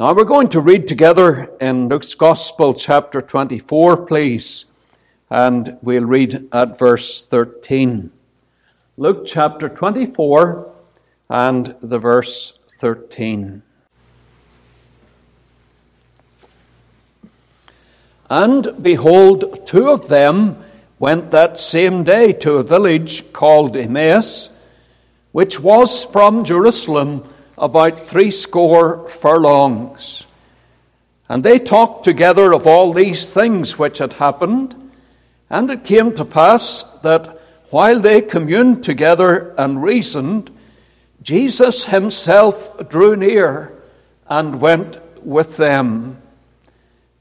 Now we're going to read together in Luke's Gospel, chapter 24, please, and we'll read at verse 13. Luke chapter 24 and the verse 13. And behold, two of them went that same day to a village called Emmaus, which was from Jerusalem about 80 furlongs. And they talked together of all these things which had happened. And it came to pass that while they communed together and reasoned, Jesus himself drew near and went with them.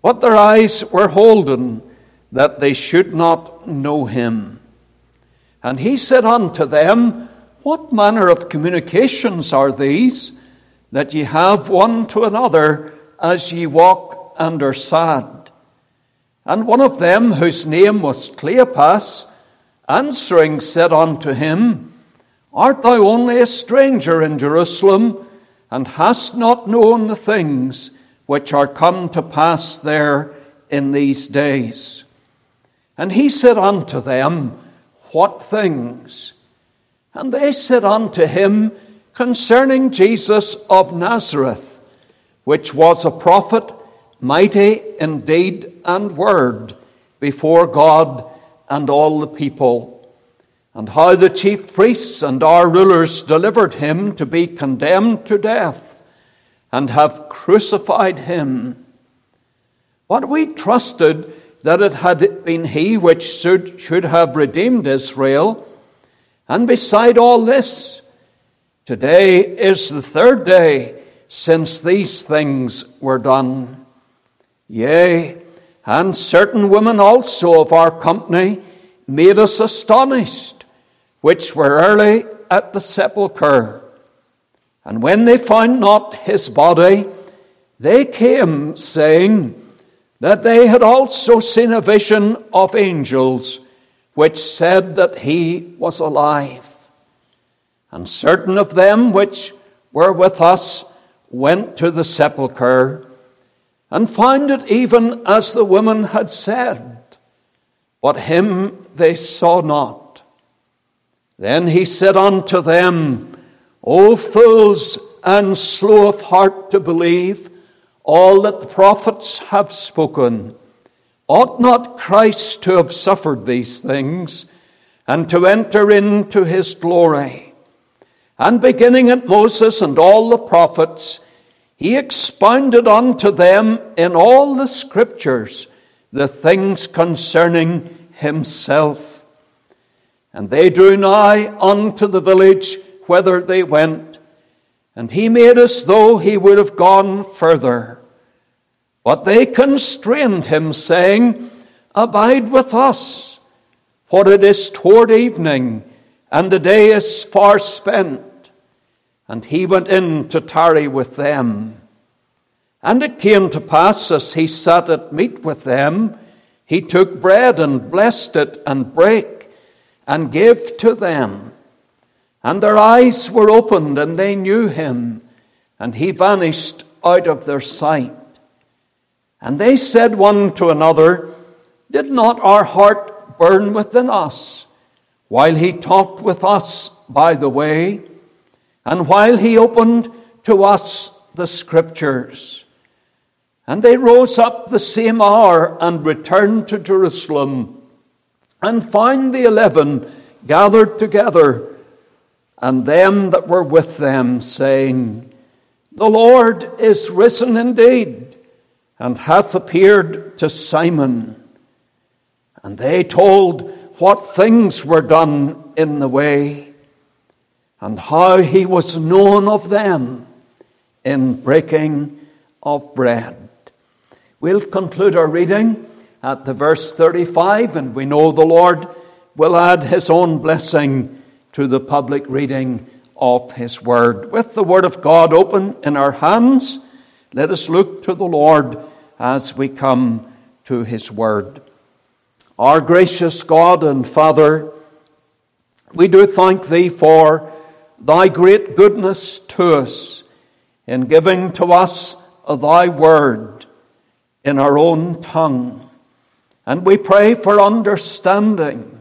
But their eyes were holden, that they should not know him. And he said unto them, What manner of communications are these, that ye have one to another, as ye walk and are sad? And one of them, whose name was Cleopas, answering said unto him, Art thou only a stranger in Jerusalem, and hast not known the things which are come to pass there in these days? And he said unto them, What things? And they said unto him, Concerning Jesus of Nazareth, which was a prophet, mighty in deed and word, before God and all the people, and how the chief priests and our rulers delivered him to be condemned to death, and have crucified him. But we trusted that it had been he which should have redeemed Israel. And beside all this, today is the third day since these things were done. Yea, and certain women also of our company made us astonished, which were early at the sepulchre. And when they found not his body, they came, saying that they had also seen a vision of angels, which said that he was alive. And certain of them which were with us went to the sepulchre, and found it even as the women had said, but him they saw not. Then he said unto them, O fools, and slow of heart to believe all that the prophets have spoken. Ought not Christ to have suffered these things, and to enter into his glory? And beginning at Moses and all the prophets, he expounded unto them in all the scriptures the things concerning himself. And they drew nigh unto the village whither they went, and he made as though he would have gone further. But they constrained him, saying, Abide with us, for it is toward evening, and the day is far spent. And he went in to tarry with them. And it came to pass, as he sat at meat with them, he took bread and blessed it, and brake, and gave to them. And their eyes were opened, and they knew him, and he vanished out of their sight. And they said one to another, Did not our heart burn within us, while he talked with us by the way, and while he opened to us the scriptures? And they rose up the same hour, and returned to Jerusalem, and found the 11 gathered together, and them that were with them, saying, The Lord is risen indeed, and hath appeared to Simon. And they told what things were done in the way, and how he was known of them in breaking of bread. We'll conclude our reading at the verse 35, and we know the Lord will add his own blessing to the public reading of his word. With the word of God open in our hands, let us look to the Lord as we come to his word. Our gracious God and Father, we do thank thee for thy great goodness to us in giving to us of thy word in our own tongue. And we pray for understanding.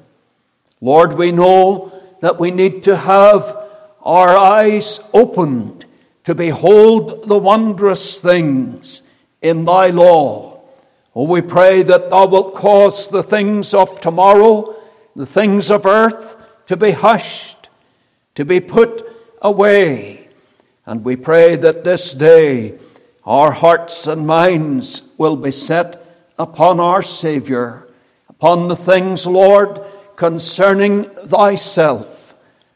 Lord, we know that we need to have our eyes opened to behold the wondrous things in thy law. Oh, we pray that thou wilt cause the things of tomorrow, the things of earth, to be hushed, to be put away. And we pray that this day our hearts and minds will be set upon our Savior, upon the things, Lord, concerning thyself.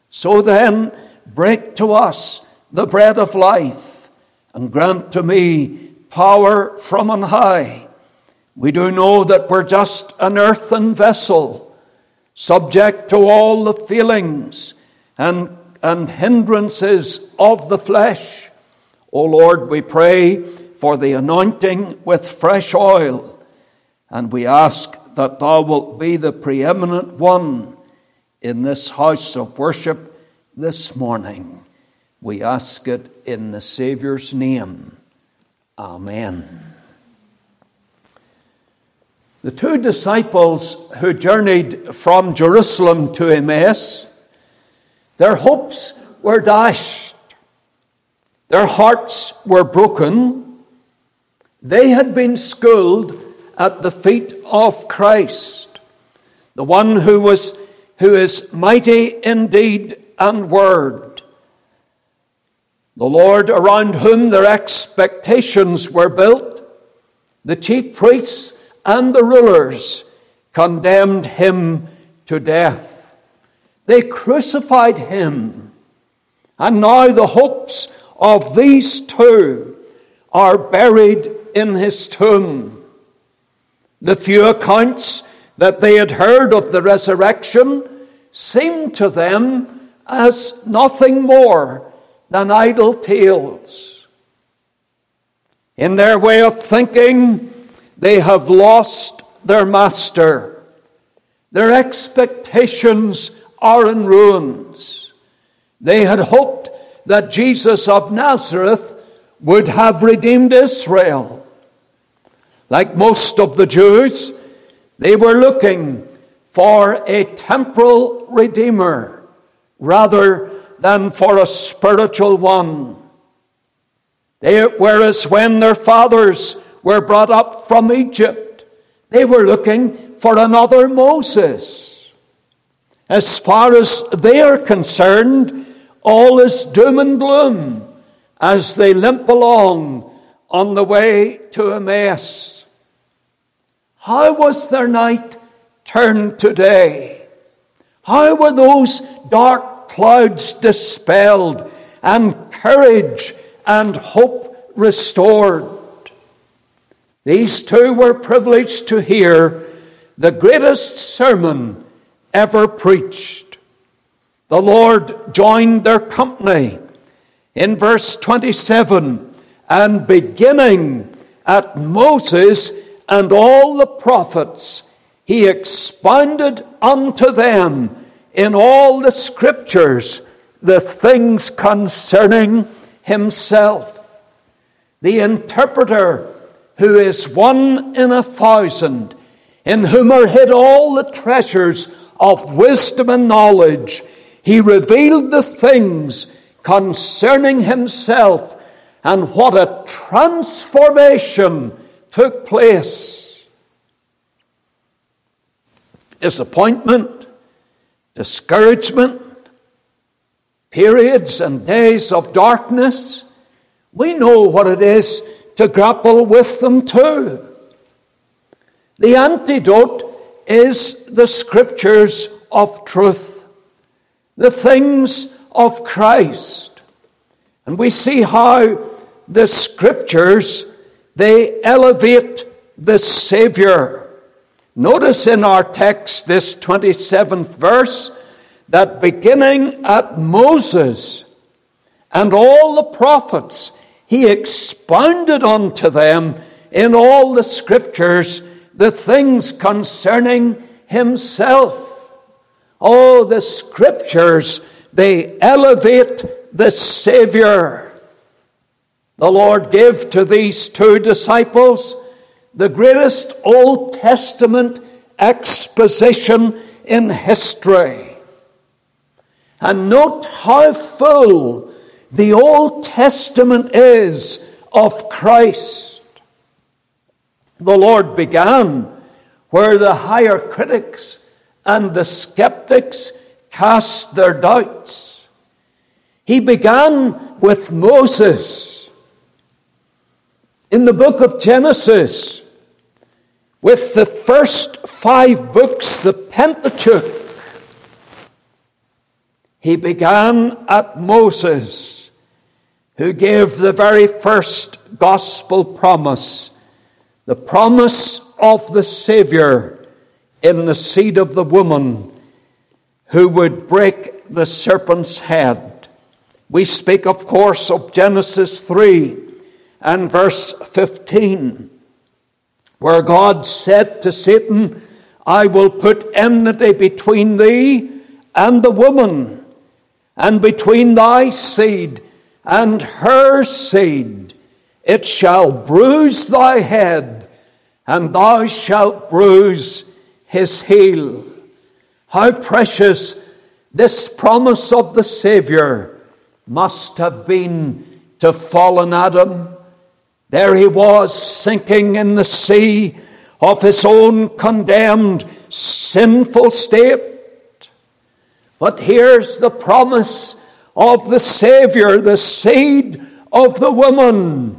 So then, break to us the bread of life, and grant to me power from on high. We do know that we're just an earthen vessel, subject to all the feelings and hindrances of the flesh. O Lord, we pray for the anointing with fresh oil, and we ask that thou wilt be the preeminent one in this house of worship this morning. We ask it in the Savior's name. Amen. The two disciples who journeyed from Jerusalem to Emmaus, their hopes were dashed. Their hearts were broken. They had been schooled at the feet of Christ, the one who is mighty in deed and word, the Lord around whom their expectations were built. The chief priests and the rulers condemned him to death. They crucified him. And now the hopes of these two are buried in his tomb. The few accounts that they had heard of the resurrection seemed to them as nothing more than idle tales. In their way of thinking, they have lost their master. Their expectations are in ruins. They had hoped that Jesus of Nazareth would have redeemed Israel. Like most of the Jews, they were looking for a temporal redeemer rather than for a spiritual one. Whereas when their fathers were brought up from Egypt, they were looking for another Moses. As far as they are concerned, all is doom and gloom as they limp along on the way to Emmaus. How was their night turned to day? How were those dark clouds dispelled and courage and hope restored? These two were privileged to hear the greatest sermon ever preached. The Lord joined their company in verse 27, and beginning at Moses and all the prophets, he expounded unto them in all the scriptures the things concerning himself. The interpreter, who is one in 1,000, in whom are hid all the treasures of wisdom and knowledge, he revealed the things concerning himself, and what a transformation took place. Disappointment, discouragement, periods and days of darkness, we know what it is to grapple with them too. The antidote is the scriptures of truth, the things of Christ. And we see how the scriptures, they elevate the Savior. Notice in our text, this 27th verse, that beginning at Moses and all the prophets, he expounded unto them in all the scriptures the things concerning himself. Oh, the scriptures, they elevate the Savior. The Lord gave to these two disciples the greatest Old Testament exposition in history. And note how full the Old Testament is of Christ. The Lord began where the higher critics and the skeptics cast their doubts. He began with Moses in the book of Genesis, with the first 5 books, the Pentateuch. He began at Moses, who gave the very first gospel promise, the promise of the Savior in the seed of the woman who would break the serpent's head. We speak, of course, of Genesis 3 and verse 15, where God said to Satan, "I will put enmity between thee and the woman, and between thy seed and her seed. It shall bruise thy head, and thou shalt bruise his heel." How precious this promise of the Savior must have been to fallen Adam. There he was, sinking in the sea of his own condemned, sinful state. But here's the promise of the Savior, the seed of the woman.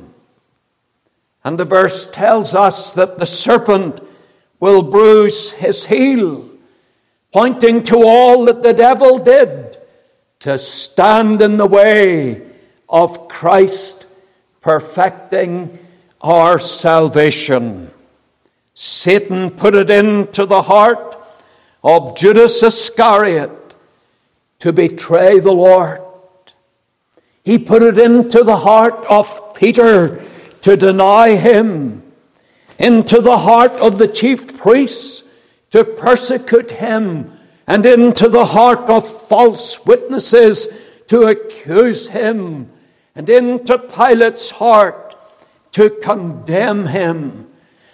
And the verse tells us that the serpent will bruise his heel, pointing to all that the devil did to stand in the way of Christ perfecting our salvation. Satan put it into the heart of Judas Iscariot to betray the Lord. He put it into the heart of Peter to deny him, into the heart of the chief priests to persecute him, and into the heart of false witnesses to accuse him, and into Pilate's heart to condemn him.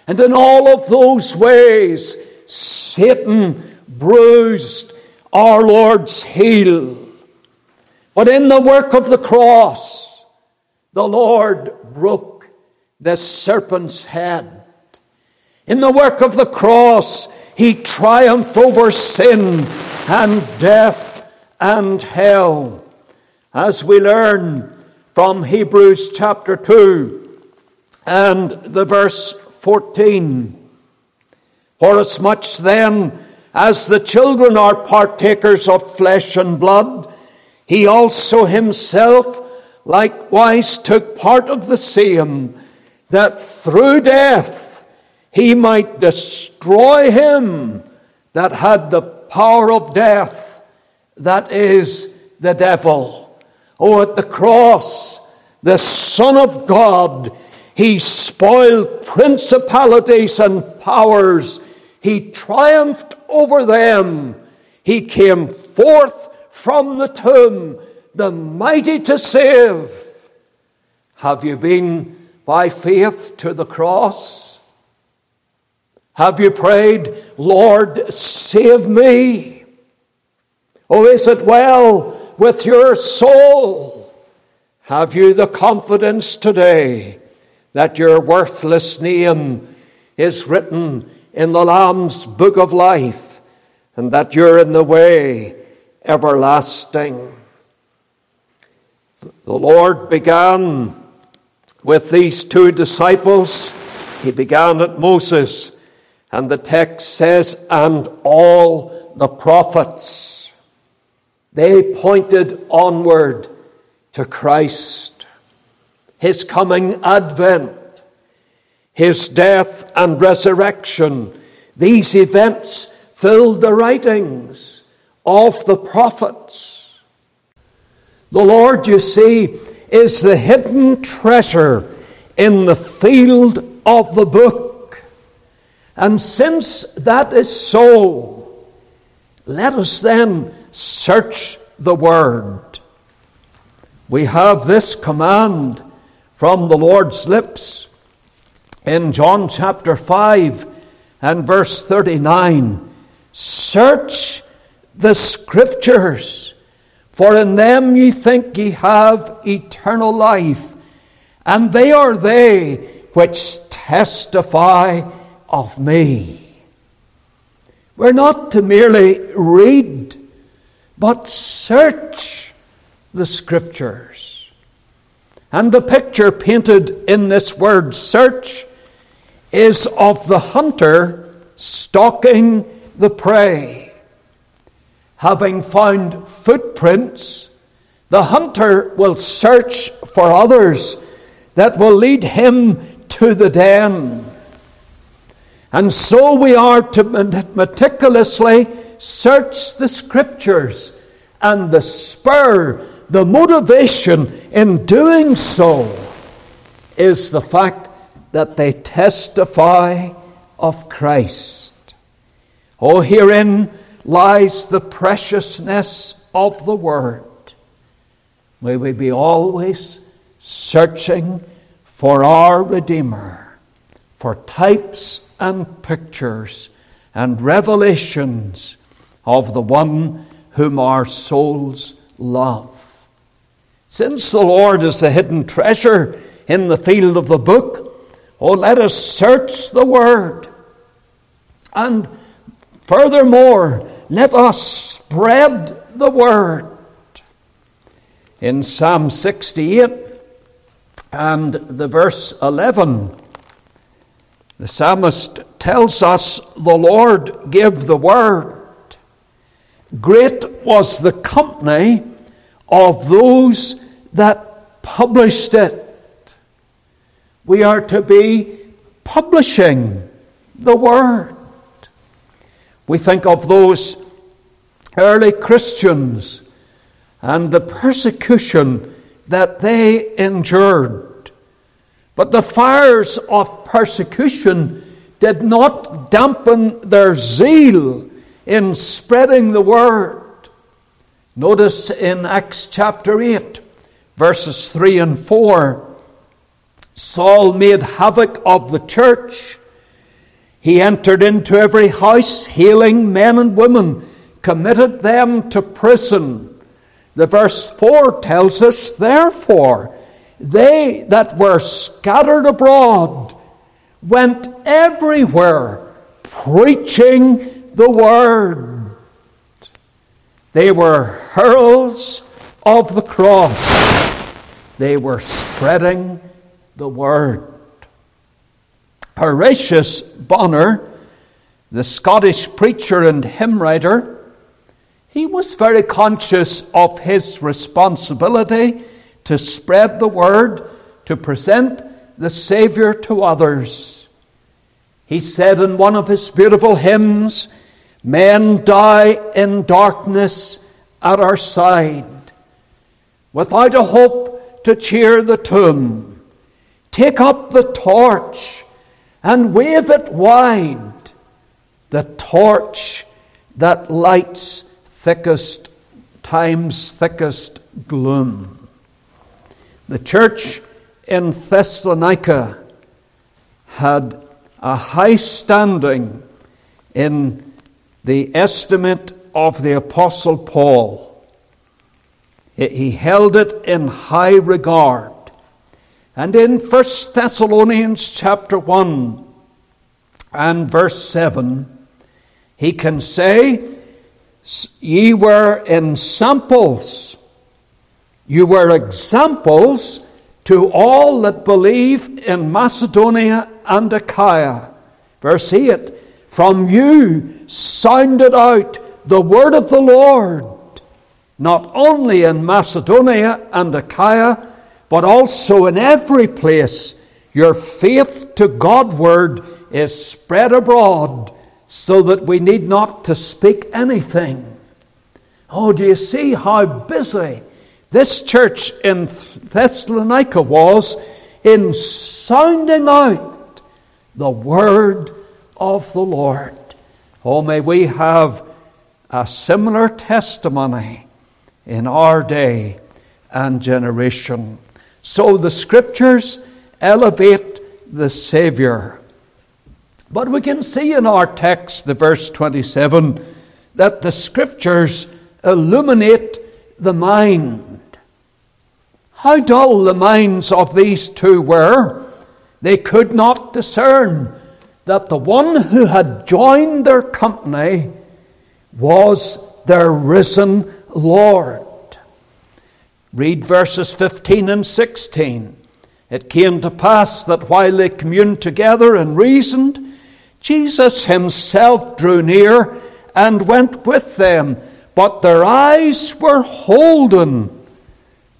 And in all of those ways, Satan bruised our Lord's heel. But in the work of the cross, the Lord broke the serpent's head. In the work of the cross, he triumphed over sin and death and hell, as we learn from Hebrews chapter 2 and the verse 14. "Forasmuch then as the children are partakers of flesh and blood, he also himself likewise took part of the same, that through death he might destroy him that had the power of death, that is, the devil." Oh, at the cross, the Son of God, he spoiled principalities and powers. He triumphed over them. He came forth from the tomb, the mighty to save. Have you been by faith to the cross? Have you prayed, "Lord, save me"? Oh, is it well with your soul? Have you the confidence today that your worthless name is written in the Lamb's book of life, and that you're in the way everlasting? The Lord began with these two disciples. He began at Moses, and the text says, "and all the prophets." They pointed onward to Christ, his coming advent, his death and resurrection. These events filled the writings of the prophets. The Lord, you see, is the hidden treasure in the field of the book. And since that is so, let us then search the Word. We have this command from the Lord's lips. In John chapter 5 and verse 39, search the Scriptures, for in them ye think ye have eternal life, and they are they which testify of me. We're not to merely read, but search the Scriptures. And the picture painted in this word search is of the hunter stalking the prey. Having found footprints, the hunter will search for others that will lead him to the den. And so we are to meticulously search the Scriptures, and the spur, the motivation in doing so is the fact that they testify of Christ. Oh, herein lies the preciousness of the Word. May we be always searching for our Redeemer, for types and pictures and revelations of the one whom our souls love. Since the Lord is the hidden treasure in the field of the book, oh, let us search the Word. And furthermore, let us spread the Word. In Psalm 68 and the verse 11, the psalmist tells us, the Lord gave the Word. Great was the company of those that published it. We are to be publishing the Word. We think of those early Christians and the persecution that they endured. But the fires of persecution did not dampen their zeal in spreading the Word. Notice in Acts chapter 8, verses 3 and 4, Saul made havoc of the church. He entered into every house, healing men and women, committed them to prison. The verse 4 tells us, therefore, they that were scattered abroad went everywhere preaching the Word. They were heralds of the cross. They were spreading the Word. Horatius Bonner, the Scottish preacher and hymn writer, he was very conscious of his responsibility to spread the Word, to present the Savior to others. He said in one of his beautiful hymns, men die in darkness at our side, without a hope to cheer the tomb. Take up the torch and wave it wide, the torch that lights thickest time's thickest gloom. The church in Thessalonica had a high standing in the estimate of the Apostle Paul. He held it in high regard. And in 1 Thessalonians chapter 1 and verse 7, he can say, ye were in samples. You were examples to all that believe in Macedonia and Achaia. Verse 8, from you sounded out the word of the Lord, not only in Macedonia and Achaia, but also in every place. Your faith to God's word is spread abroad, so that we need not to speak anything. Oh, do you see how busy this church in Thessalonica was in sounding out the word of the Lord. Oh, may we have a similar testimony in our day and generation. So the Scriptures elevate the Savior. But we can see in our text, the verse 27, that the Scriptures illuminate the mind. How dull the minds of these two were. They could not discern that the one who had joined their company was their risen Lord. Read verses 15 and 16. It came to pass that while they communed together and reasoned, Jesus himself drew near and went with them, but their eyes were holden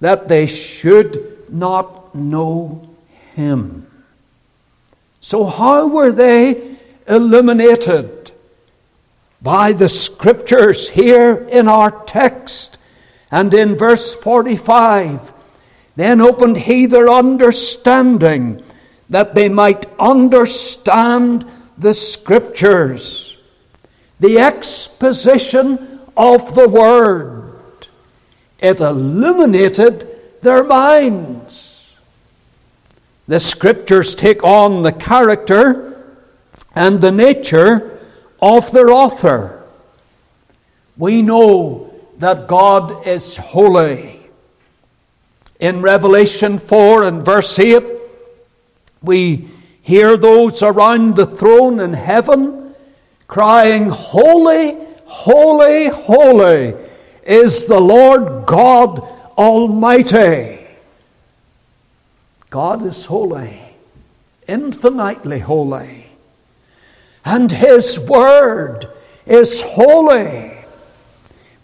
that they should not know him. So how were they illuminated? By the Scriptures here in our text. And in verse 45, then opened he their understanding, that they might understand the Scriptures. The exposition of the Word. It illuminated their minds. The Scriptures take on the character and the nature of their author. We know that God is holy. In Revelation 4 and verse 8, we hear those around the throne in heaven crying, "Holy, holy, holy is the Lord God Almighty." God is holy, infinitely holy, and His Word is holy.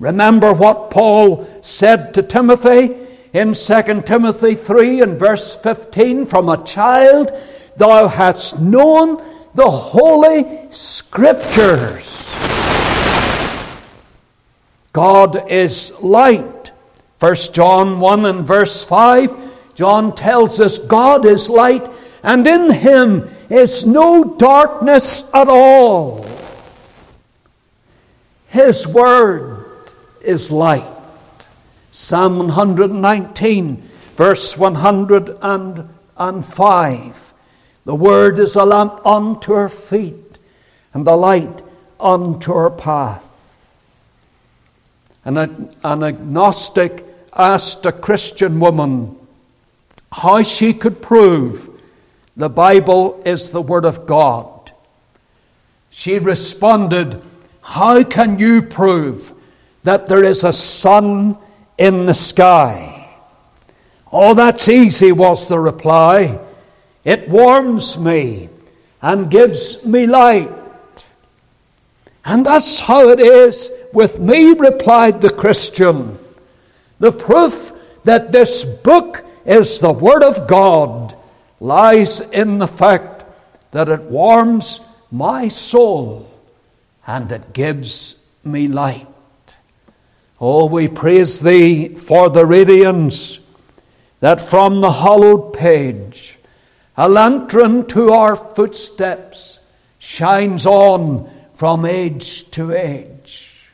Remember what Paul said to Timothy in 2 Timothy 3 and verse 15, "From a child thou hast known the Holy Scriptures." God is light. 1 John 1 and verse 5, John tells us God is light, and in him is no darkness at all. His word is light. Psalm 119, verse 105. The word is a lamp unto our feet, and a light unto our path. An agnostic asked a Christian woman how she could prove the Bible is the Word of God. She responded, "How can you prove that there is a sun in the sky?" "Oh, that's easy," was the reply. "It warms me and gives me light." "And that's how it is with me," replied the Christian. "The proof that this book is the Word of God lies in the fact that it warms my soul and it gives me light." Oh, we praise Thee for the radiance that from the hallowed page, a lantern to our footsteps, shines on from age to age.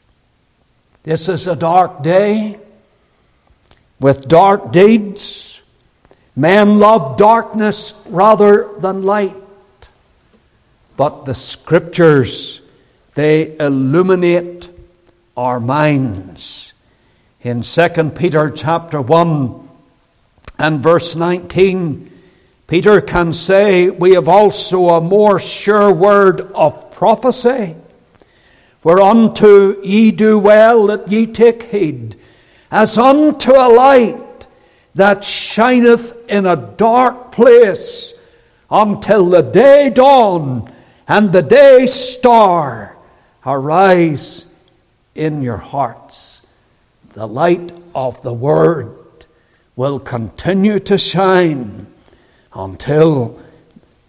This is a dark day with dark deeds. Men love darkness rather than light. But the Scriptures, they illuminate our minds. In 2 Peter chapter 1 and verse 19, Peter can say, "We have also a more sure word of prophecy, whereunto ye do well that ye take heed, as unto a light that shineth in a dark place, until the day dawn and the day star arise in your hearts." The light of the Word will continue to shine until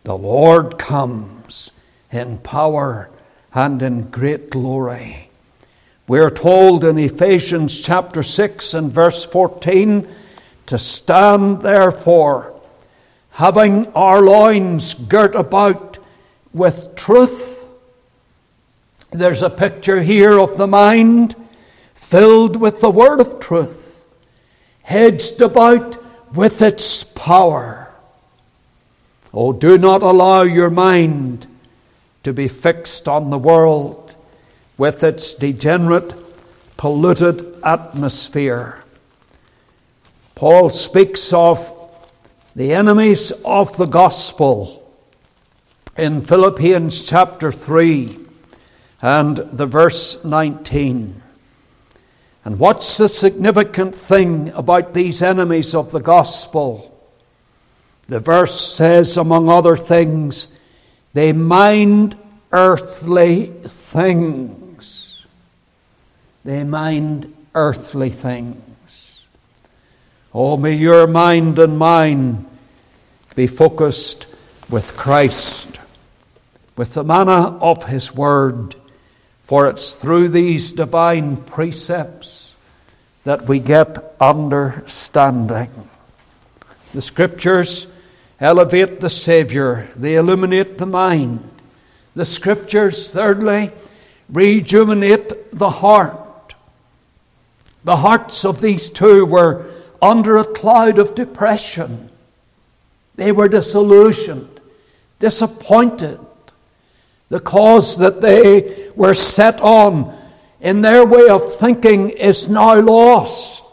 the Lord comes in power and in great glory. We are told in Ephesians chapter 6 and verse 14 to stand therefore, having our loins girt about with truth. There's a picture here of the mind filled with the word of truth, hedged about with its power. Oh, do not allow your mind to be fixed on the world with its degenerate, polluted atmosphere. Paul speaks of the enemies of the gospel in Philippians chapter 3 and the verse 19. And what's the significant thing about these enemies of the gospel? The verse says, among other things, they mind earthly things. They mind earthly things. Oh, may your mind and mine be focused with Christ, with the manna of His Word, for it's through these divine precepts that we get understanding. The Scriptures elevate the Savior. They illuminate the mind. The Scriptures, thirdly, rejuvenate the heart. The hearts of these two were under a cloud of depression. They were disillusioned, disappointed. The cause that they were set on in their way of thinking is now lost.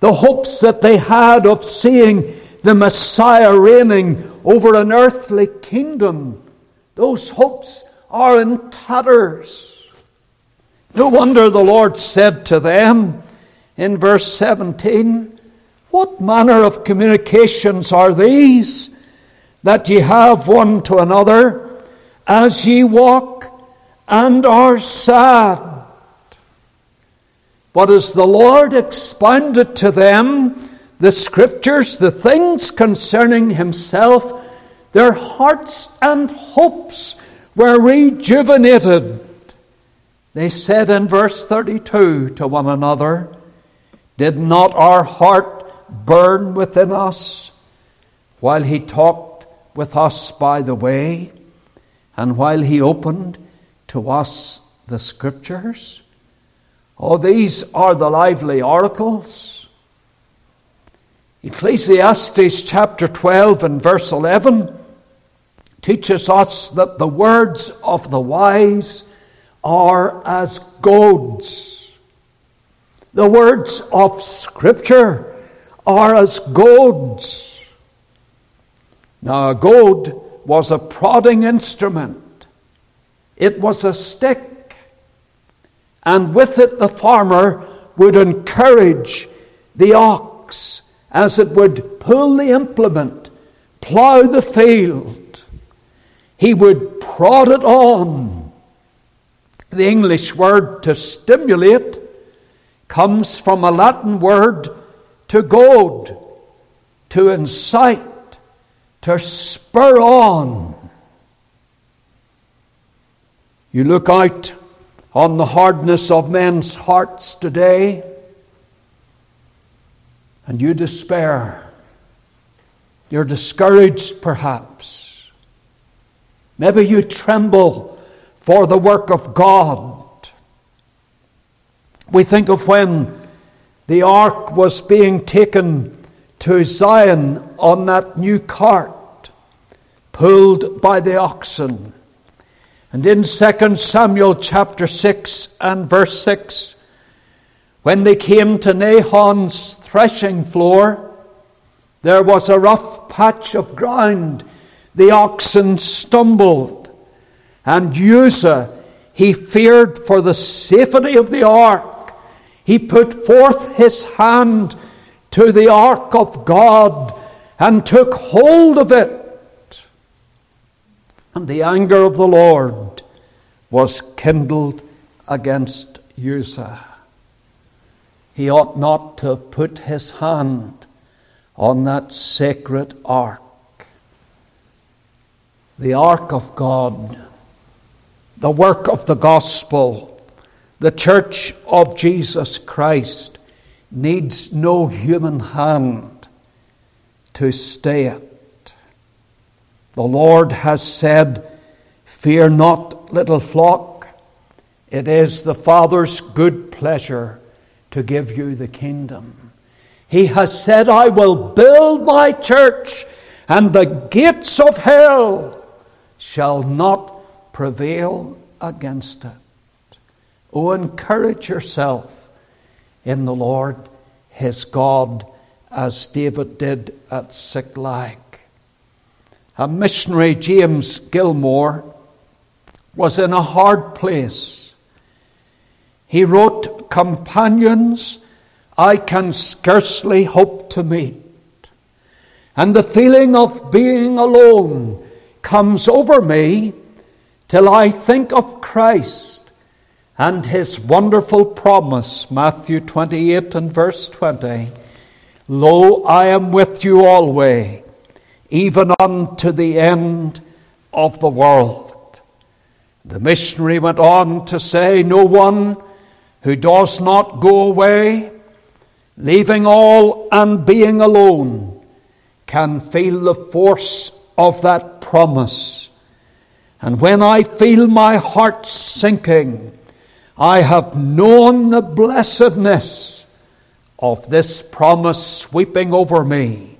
The hopes that they had of seeing the Messiah reigning over an earthly kingdom, those hopes are in tatters. No wonder the Lord said to them in verse 17, "What manner of communications are these that ye have one to another? As ye walk and are sad." But as the Lord expounded to them the Scriptures, the things concerning Himself, their hearts and hopes were rejuvenated. They said in verse 32 to one another, "Did not our heart burn within us while He talked with us by the way? And while He opened to us the Scriptures?" Oh, these are the lively oracles. Ecclesiastes chapter 12 and verse 11 teaches us that the words of the wise are as goads. The words of Scripture are as goads. Now, a goad was a prodding instrument. It was a stick. And with it the farmer would encourage the ox as it would pull the implement, plough the field. He would prod it on. The English word to stimulate comes from a Latin word to goad, to incite, to spur on. You look out on the hardness of men's hearts today, and you despair. You're discouraged, perhaps. Maybe you tremble for the work of God. We think of when the ark was being taken to Zion on that new cart, pulled by the oxen. And in 2 Samuel chapter 6 and verse 6, when they came to Nahon's threshing floor, there was a rough patch of ground. The oxen stumbled, and Uzzah, he feared for the safety of the ark. He put forth his hand to the ark of God and took hold of it. And the anger of the Lord was kindled against Uzzah. He ought not to have put his hand on that sacred ark. The ark of God, the work of the gospel, the church of Jesus Christ, needs no human hand to stay it. The Lord has said, "Fear not, little flock. It is the Father's good pleasure to give you the kingdom." He has said, I will build my church, and the gates of hell shall not prevail against it. Oh, encourage yourself in the Lord his God, as David did at Ziklag. A missionary, James Gilmore, was in a hard place. He wrote, companions I can scarcely hope to meet, and the feeling of being alone comes over me till I think of Christ and his wonderful promise, Matthew 28 and verse 20, Lo, I am with you always, even unto the end of the world. The missionary went on to say, No one who does not go away, leaving all and being alone, can feel the force of that promise. And when I feel my heart sinking, I have known the blessedness of this promise sweeping over me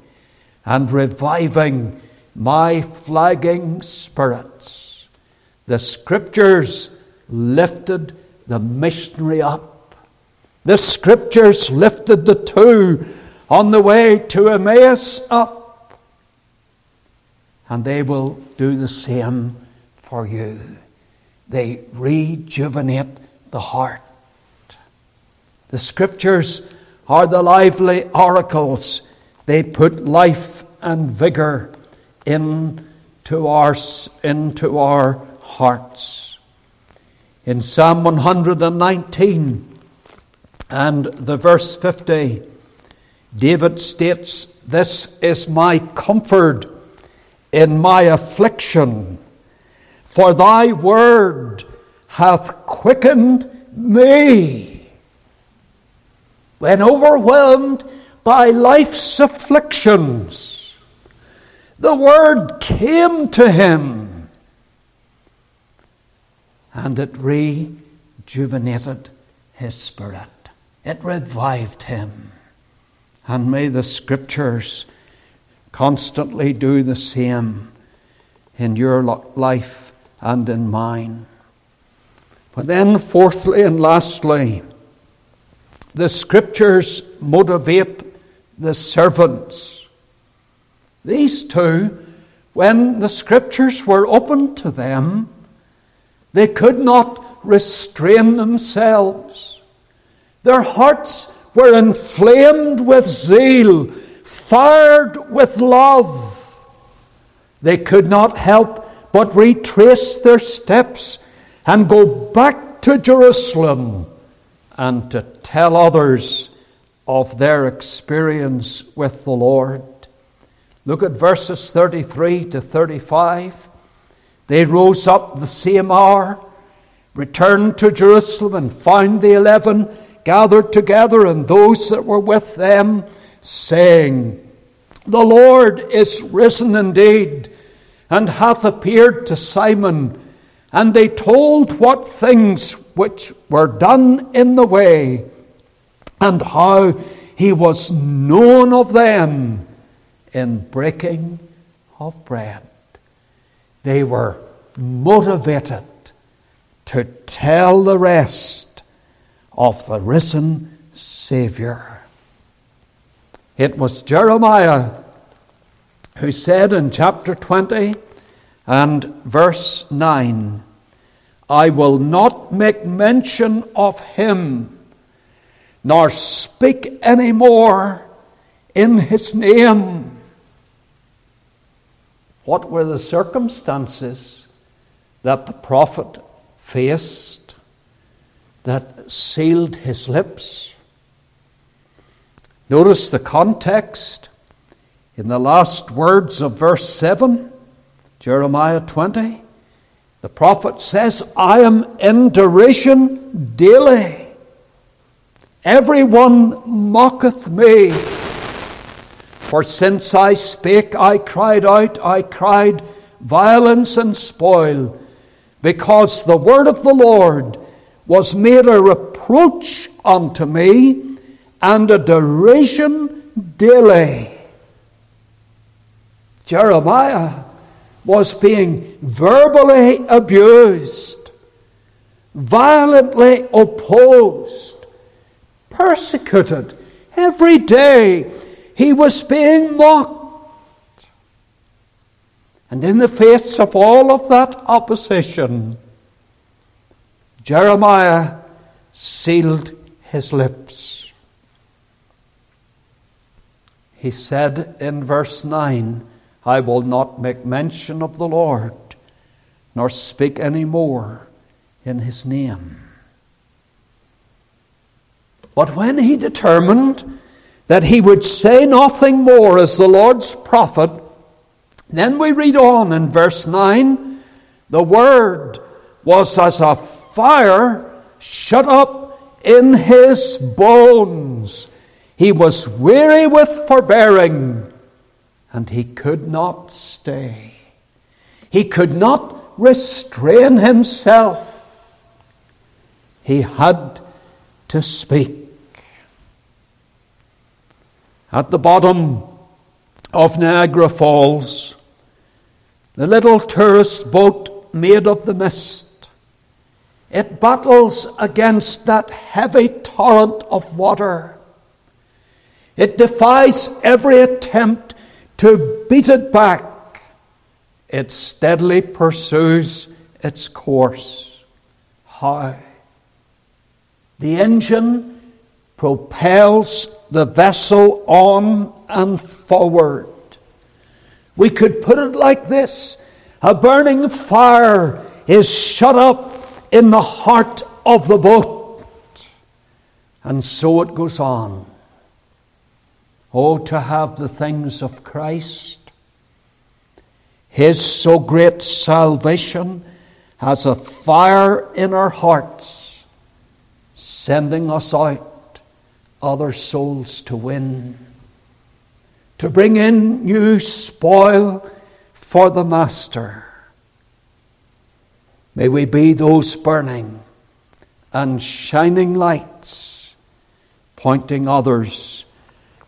and reviving my flagging spirits. The Scriptures lifted the missionary up. The Scriptures lifted the two on the way to Emmaus up. And they will do the same for you. They rejuvenate the heart. The Scriptures are the lively oracles. They put life and vigor into our hearts. In Psalm 119 and the verse 50, David states, This is my comfort in my affliction, for thy word hath quickened me. When overwhelmed by life's afflictions, the word came to him, and it rejuvenated his spirit. It revived him. And may the Scriptures constantly do the same in your life and in mine. But then, fourthly and lastly, the Scriptures motivate the servants. These two, when the Scriptures were opened to them, they could not restrain themselves. Their hearts were inflamed with zeal, fired with love. They could not help but retrace their steps and go back to Jerusalem and to tell others of their experience with the Lord. Look at verses 33 to 35. They rose up the same hour, returned to Jerusalem, and found the 11 gathered together, and those that were with them, saying, The Lord is risen indeed, and hath appeared to Simon. And they told what things which were done in the way, and how he was known of them in breaking of bread. They were motivated to tell the rest of the risen Savior. It was Jeremiah who said in chapter 20 and verse 9, I will not make mention of him, nor speak any more in his name. What were the circumstances that the prophet faced that sealed his lips? Notice the context in the last words of verse 7, Jeremiah 20. The prophet says, I am in derision daily. Everyone mocketh me. For since I spake, I cried out, I cried violence and spoil, because the word of the Lord was made a reproach unto me, and a derision daily. Jeremiah was being verbally abused, violently opposed, persecuted. Every day he was being mocked. And in the face of all of that opposition, Jeremiah sealed his lips. He said in verse 9, I will not make mention of the Lord, nor speak any more in his name. But when he determined that he would say nothing more as the Lord's prophet, then we read on in verse 9, the word was as a fire shut up in his bones. He was weary with forbearing, and he could not stay. He could not restrain himself. He had to speak. At the bottom of Niagara Falls, the little tourist boat made of the mist, it battles against that heavy torrent of water. It defies every attempt to beat it back. It steadily pursues its course. How? The engine propels the vessel on and forward. We could put it like this: a burning fire is shut up in the heart of the boat. And so it goes on. Oh, to have the things of Christ, his so great salvation, as a fire in our hearts, sending us out, other souls to win, to bring in new spoil for the Master. May we be those burning and shining lights, pointing others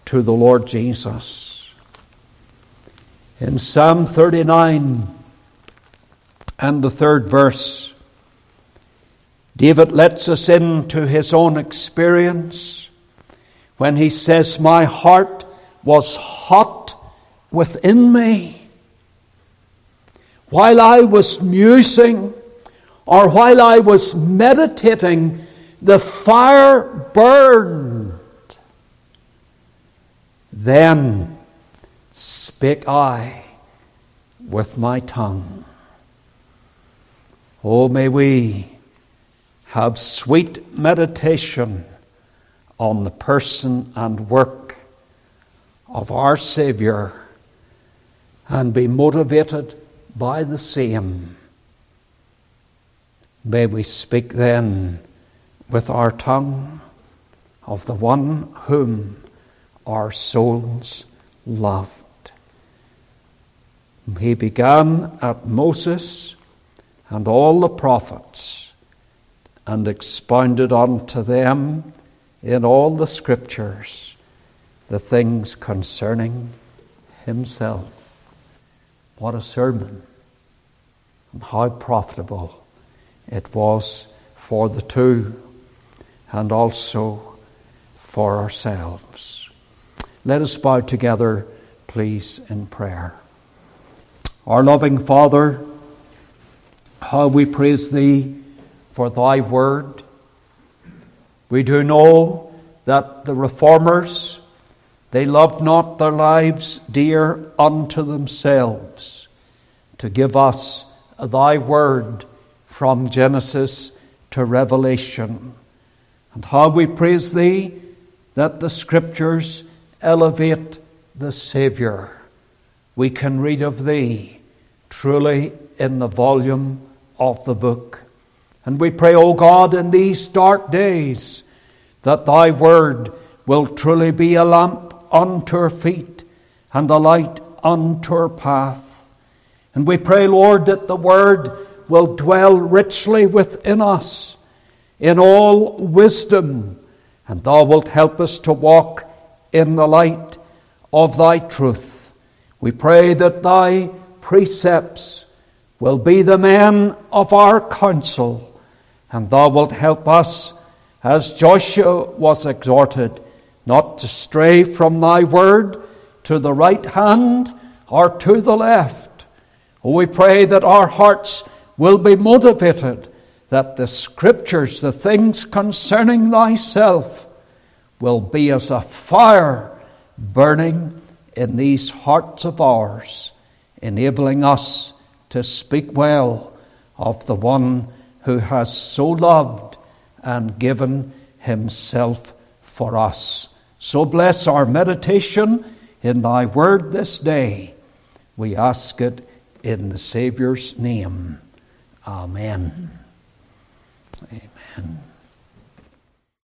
to the Lord Jesus. In Psalm 39 and the third verse, David lets us into his own experience when he says, my heart was hot within me. While I was musing, or while I was meditating, the fire burned. Then spake I with my tongue. Oh, may we have sweet meditation on the person and work of our Savior, and be motivated by the same. May we speak then with our tongue of the one whom our souls loved. He began at Moses and all the prophets, and expounded unto them in all the Scriptures the things concerning himself. What a sermon, and how profitable it was for the two, and also for ourselves. Let us bow together, please, in prayer. Our loving Father, how we praise Thee for Thy word. We do know that the reformers, they loved not their lives dear unto themselves, to give us Thy word from Genesis to Revelation. And how we praise Thee that the Scriptures elevate the Savior. We can read of Thee truly in the volume of the book. And we pray, O God, in these dark days, that Thy word will truly be a lamp unto our feet and a light unto our path. And we pray, Lord, that the word will dwell richly within us in all wisdom, and Thou wilt help us to walk in the light of thy truth. We pray that thy precepts will be the men of our counsel, and thou wilt help us, as Joshua was exhorted, not to stray from thy word to the right hand or to the left. Oh, we pray that our hearts will be motivated, that the scriptures, the things concerning thyself, will be as a fire burning in these hearts of ours, enabling us to speak well of the one who has so loved and given himself for us. So bless our meditation in thy word this day. We ask it in the Saviour's name. Amen. Amen.